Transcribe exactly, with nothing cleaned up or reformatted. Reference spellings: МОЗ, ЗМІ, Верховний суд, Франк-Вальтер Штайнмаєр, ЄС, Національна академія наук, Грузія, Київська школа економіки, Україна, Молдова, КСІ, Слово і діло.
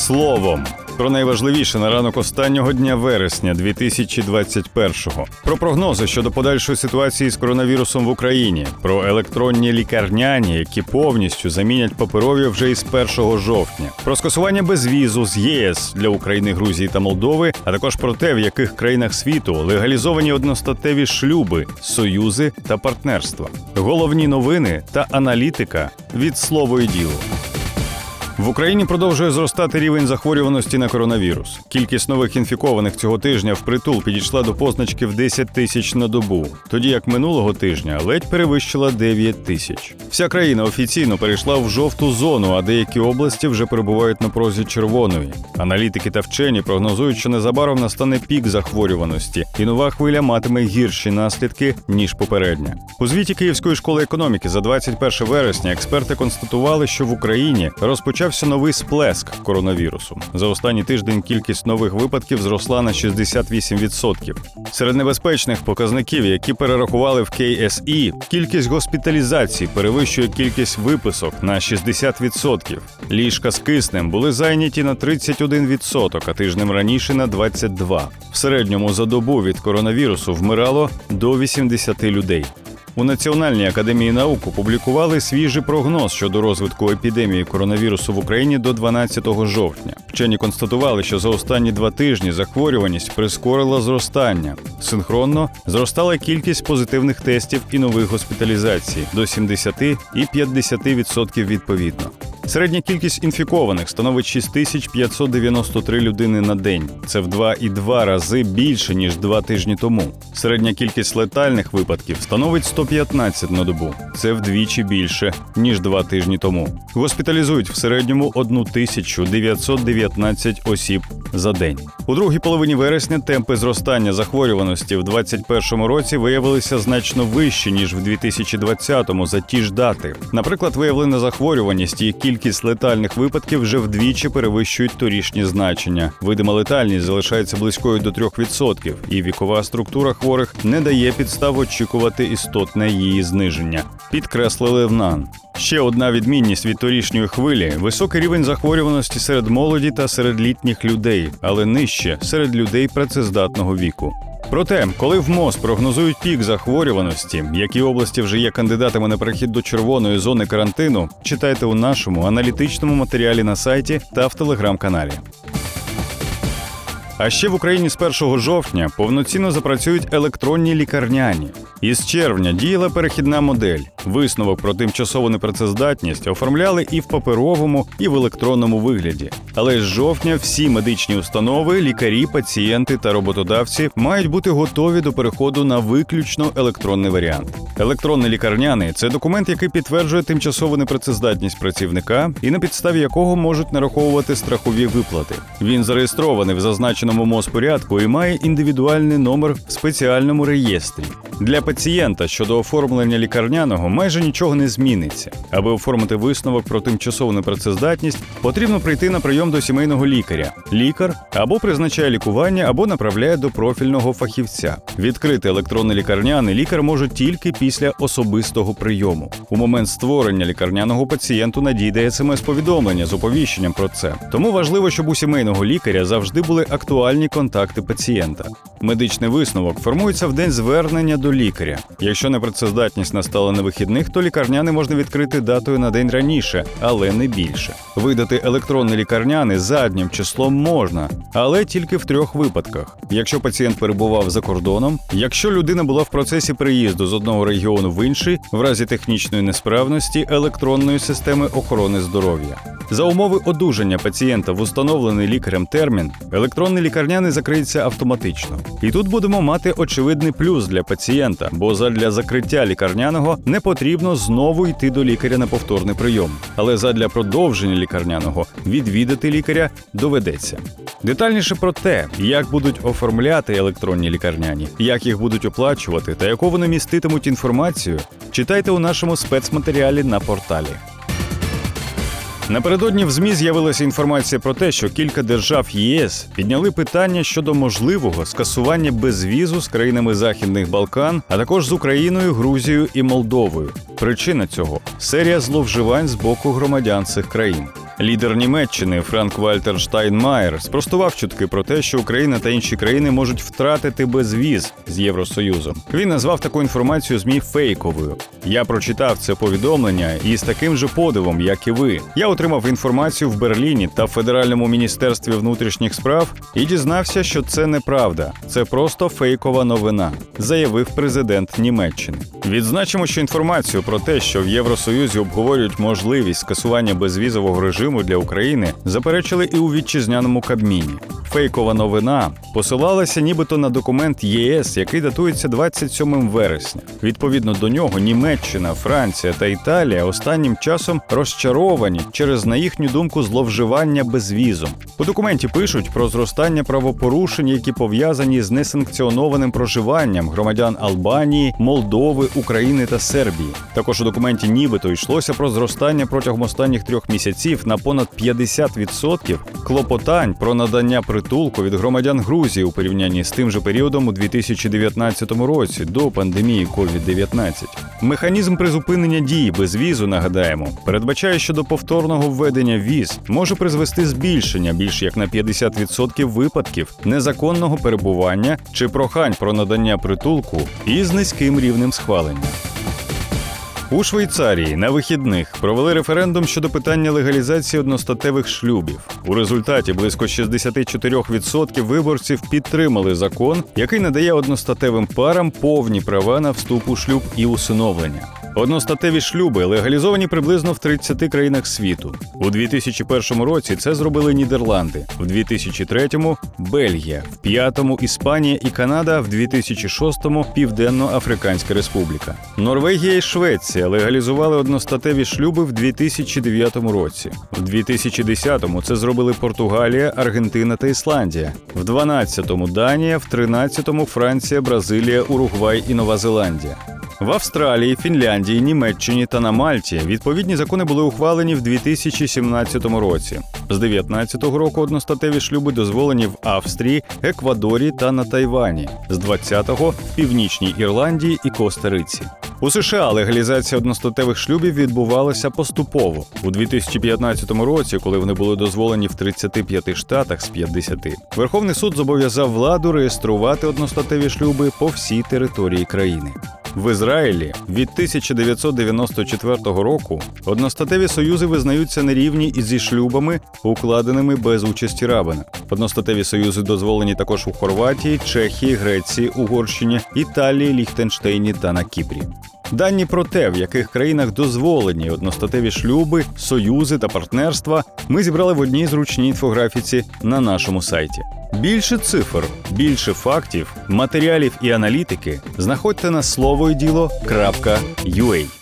словом. Про найважливіше на ранок останнього дня вересня дві тисячі двадцять першого. Про прогнози щодо подальшої ситуації з коронавірусом в Україні. Про електронні лікарняні, які повністю замінять паперові вже із першого жовтня. Про скасування безвізу з ЄС для України, Грузії та Молдови, а також про те, в яких країнах світу легалізовані одностатеві шлюби, союзи та партнерства. Головні новини та аналітика від «Слово і діло». В Україні продовжує зростати рівень захворюваності на коронавірус. Кількість нових інфікованих цього тижня впритул підійшла до позначки в десять тисяч на добу, тоді як минулого тижня ледь перевищила дев'ять тисяч. Вся країна офіційно перейшла в жовту зону, а деякі області вже перебувають на порозі червоної. Аналітики та вчені прогнозують, що незабаром настане пік захворюваності, і нова хвиля матиме гірші наслідки, ніж попередня. У звіті Київської школи економіки за двадцять перше вересня експерти констатували, що в Україні розпочав новий сплеск коронавірусу. За останній тиждень кількість нових випадків зросла на шістдесят вісім відсотків. Серед небезпечних показників, які перерахували в КСІ, кількість госпіталізацій перевищує кількість виписок на шістдесят відсотків. Ліжка з киснем були зайняті на тридцять один відсоток, а тижнем раніше на двадцять два. В середньому за добу від коронавірусу вмирало до вісімдесят людей. У Національній академії наук опублікували свіжий прогноз щодо розвитку епідемії коронавірусу в Україні до дванадцятого жовтня. Вчені констатували, що за останні два тижні захворюваність прискорила зростання. Синхронно зростала кількість позитивних тестів і нових госпіталізацій – до сімдесят і п'ятдесят відсотків відповідно. Середня кількість інфікованих становить шість тисяч п'ятсот дев'яносто три людини на день. Це в два і два рази більше, ніж два тижні тому. Середня кількість летальних випадків становить сто п'ятнадцять на добу. Це вдвічі більше, ніж два тижні тому. Госпіталізують в середньому тисячу дев'ятсот дев'ятнадцять осіб за день. У другій половині вересня темпи зростання захворюваності в двадцять першому році виявилися значно вищі, ніж в дві тисячі двадцятому за ті ж дати. Наприклад, виявлена захворюваність і кількість Кількість летальних випадків вже вдвічі перевищують торічні значення. Видима летальність залишається близькою до трьох відсотків, і вікова структура хворих не дає підстав очікувати істотне її зниження, підкреслили в НАН. Ще одна відмінність від торішньої хвилі – високий рівень захворюваності серед молоді та серед літніх людей, але нижче серед людей працездатного віку. Проте, коли в МОЗ прогнозують пік захворюваності, які області вже є кандидатами на перехід до червоної зони карантину, читайте у нашому аналітичному матеріалі на сайті та в телеграм-каналі. А ще в Україні з першого жовтня повноцінно запрацюють електронні лікарняні. Із червня діяла перехідна модель. Висновок про тимчасову непрацездатність оформляли і в паперовому, і в електронному вигляді. Але з жовтня всі медичні установи, лікарі, пацієнти та роботодавці мають бути готові до переходу на виключно електронний варіант. Електронний лікарняний – це документ, який підтверджує тимчасову непрацездатність працівника і на підставі якого можуть нараховувати страхові виплати. Він зареєстрований в зазначеному МОЗ-порядку і має індивідуальний номер в спеціальному реєстрі. Для пацієнта щодо оформлення лікарняного майже нічого не зміниться. Аби оформити висновок про тимчасову непрацездатність, потрібно прийти на прийом до сімейного лікаря. Лікар або призначає лікування, або направляє до профільного фахівця. Відкрити електронний лікарняний лікар може тільки після особистого прийому. У момент створення лікарняного пацієнту надійде смс-повідомлення з оповіщенням про це. Тому важливо, щоб у сімейного лікаря завжди були актуальні контакти пацієнта. Медичний висновок формується в день звернення до лікаря. Якщо непрацездатність настала на вихідних, то лікарняний можна відкрити датою на день раніше, але не більше. Видати електронний лікарняний заднім числом можна, але тільки в трьох випадках. Якщо пацієнт перебував за кордоном, якщо людина була в процесі переїзду з одного регіону в інший, в разі технічної несправності електронної системи охорони здоров'я. За умови одужання пацієнта в установлений лікарем термін, електронний лікарняний закриється автоматично. І тут будемо мати очевидний плюс для пацієнта, бо задля закриття лікарняного не потрібно знову йти до лікаря на повторний прийом. Але задля продовження лікарняного відвідати лікаря доведеться. Детальніше про те, як будуть оформляти електронні лікарняні, як їх будуть оплачувати та яку вони міститимуть інформацію, читайте у нашому спецматеріалі на порталі. Напередодні в ЗМІ з'явилася інформація про те, що кілька держав ЄС підняли питання щодо можливого скасування безвізу з країнами Західних Балкан, а також з Україною, Грузією і Молдовою. Причина цього – серія зловживань з боку громадян цих країн. Лідер Німеччини Франк-Вальтер Штайнмаєр спростував чутки про те, що Україна та інші країни можуть втратити безвіз з Євросоюзом. Він назвав таку інформацію ЗМІ фейковою. Я прочитав це повідомлення із таким же подивом, як і ви. Я отримав інформацію в Берліні та Федеральному міністерстві внутрішніх справ і дізнався, що це неправда. Це просто фейкова новина, заявив президент Німеччини. Відзначимо, що інформацію про те, що в Євросоюзі обговорюють можливість скасування безвізового режиму для України, заперечили і у вітчизняному Кабміні. Фейкова новина посилалася нібито на документ ЄС, який датується двадцять сьомого вересня. Відповідно до нього, Німеччина, Франція та Італія останнім часом розчаровані через, на їхню думку, зловживання безвізом. У документі пишуть про зростання правопорушень, які пов'язані з несанкціонованим проживанням громадян Албанії, Молдови, України та Сербії. Також у документі нібито йшлося про зростання протягом останніх трьох місяців на понад п'ятдесят відсотків клопотань про надання притулку від громадян Грузії у порівнянні з тим же періодом у дві тисячі дев'ятнадцятому році до пандемії ковід дев'ятнадцять. Механізм призупинення дії безвізу, нагадаємо, передбачає, що до повторного введення віз може призвести збільшення більш як на п'ятдесят відсотків випадків незаконного перебування чи прохань про надання притулку із низьким рівнем схвалення. У Швейцарії на вихідних провели референдум щодо питання легалізації одностатевих шлюбів. У результаті близько шістдесят чотири відсотки виборців підтримали закон, який надає одностатевим парам повні права на вступ у шлюб і усиновлення. Одностатеві шлюби легалізовані приблизно в тридцяти країнах світу. У дві тисячі першому році це зробили Нідерланди, в дві тисячі третьому – Бельгія, в дві тисячі п'ятому – Іспанія і Канада, в дві тисячі шостому – Південно-Африканська Республіка. Норвегія і Швеція легалізували одностатеві шлюби в дві тисячі дев'ятому році. В дві тисячі десятому це зробили Португалія, Аргентина та Ісландія, в дванадцятому – Данія, в тринадцятому – Франція, Бразилія, Уругвай і Нова Зеландія. В Австралії, Фінляндії, Німеччині та на Мальті відповідні закони були ухвалені в дві тисячі сімнадцятому році. З дві тисячі дев'ятнадцятого року одностатеві шлюби дозволені в Австрії, Еквадорі та на Тайвані, з двадцятого – в Північній Ірландії і Коста-Риці. У США легалізація одностатевих шлюбів відбувалася поступово. У дві тисячі п'ятнадцятому році, коли вони були дозволені в тридцяти п'яти штатах з п'ятдесяти, Верховний суд зобов'язав владу реєструвати одностатеві шлюби по всій території країни. В Ізраїлі від тисяча дев'ятсот дев'яносто четвертого року одностатеві союзи визнаються на рівні зі шлюбами, укладеними без участі рабина. Одностатеві союзи дозволені також у Хорватії, Чехії, Греції, Угорщині, Італії, Ліхтенштейні та на Кіпрі. Дані про те, в яких країнах дозволені одностатеві шлюби, союзи та партнерства, ми зібрали в одній зручній інфографіці на нашому сайті. Більше цифр, більше фактів, матеріалів і аналітики знаходьте на слово і діло крапка ю а.